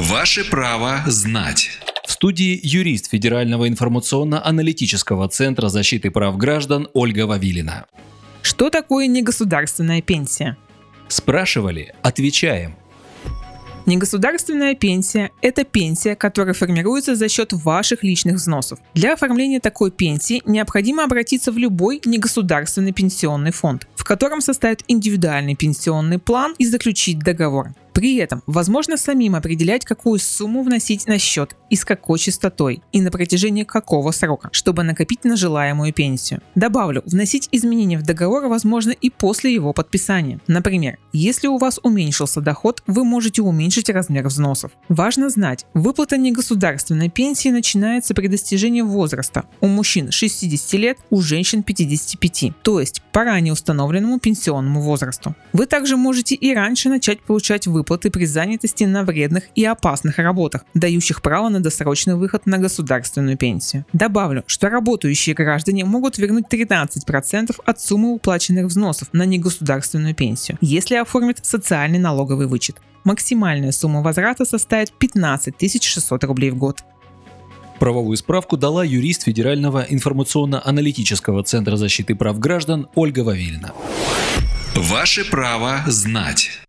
Ваше право знать. В студии юрист Федерального информационно-аналитического центра защиты прав граждан Ольга Вавилина. Что такое негосударственная пенсия? Спрашивали, отвечаем. Негосударственная пенсия – это пенсия, которая формируется за счет ваших личных взносов. Для оформления такой пенсии необходимо обратиться в любой негосударственный пенсионный фонд, в котором составят индивидуальный пенсионный план и заключить договор. При этом возможно самим определять, какую сумму вносить на счет и с какой частотой, и на протяжении какого срока, чтобы накопить на желаемую пенсию. Добавлю, вносить изменения в договор возможно и после его подписания. Например, если у вас уменьшился доход, вы можете уменьшить размер взносов. Важно знать, выплата негосударственной пенсии начинается при достижении возраста у мужчин 60 лет, у женщин 55, то есть по ранее установленному пенсионному возрасту. Вы также можете и раньше начать получать выплаты при занятости на вредных и опасных работах, дающих право на досрочный выход на государственную пенсию. Добавлю, что работающие граждане могут вернуть 13% от суммы уплаченных взносов на негосударственную пенсию, если оформят социальный налоговый вычет. Максимальная сумма возврата составит 15 600 рублей в год. Правовую справку дала юрист Федерального информационно-аналитического центра защиты прав граждан Ольга Вавилина. Ваше право знать.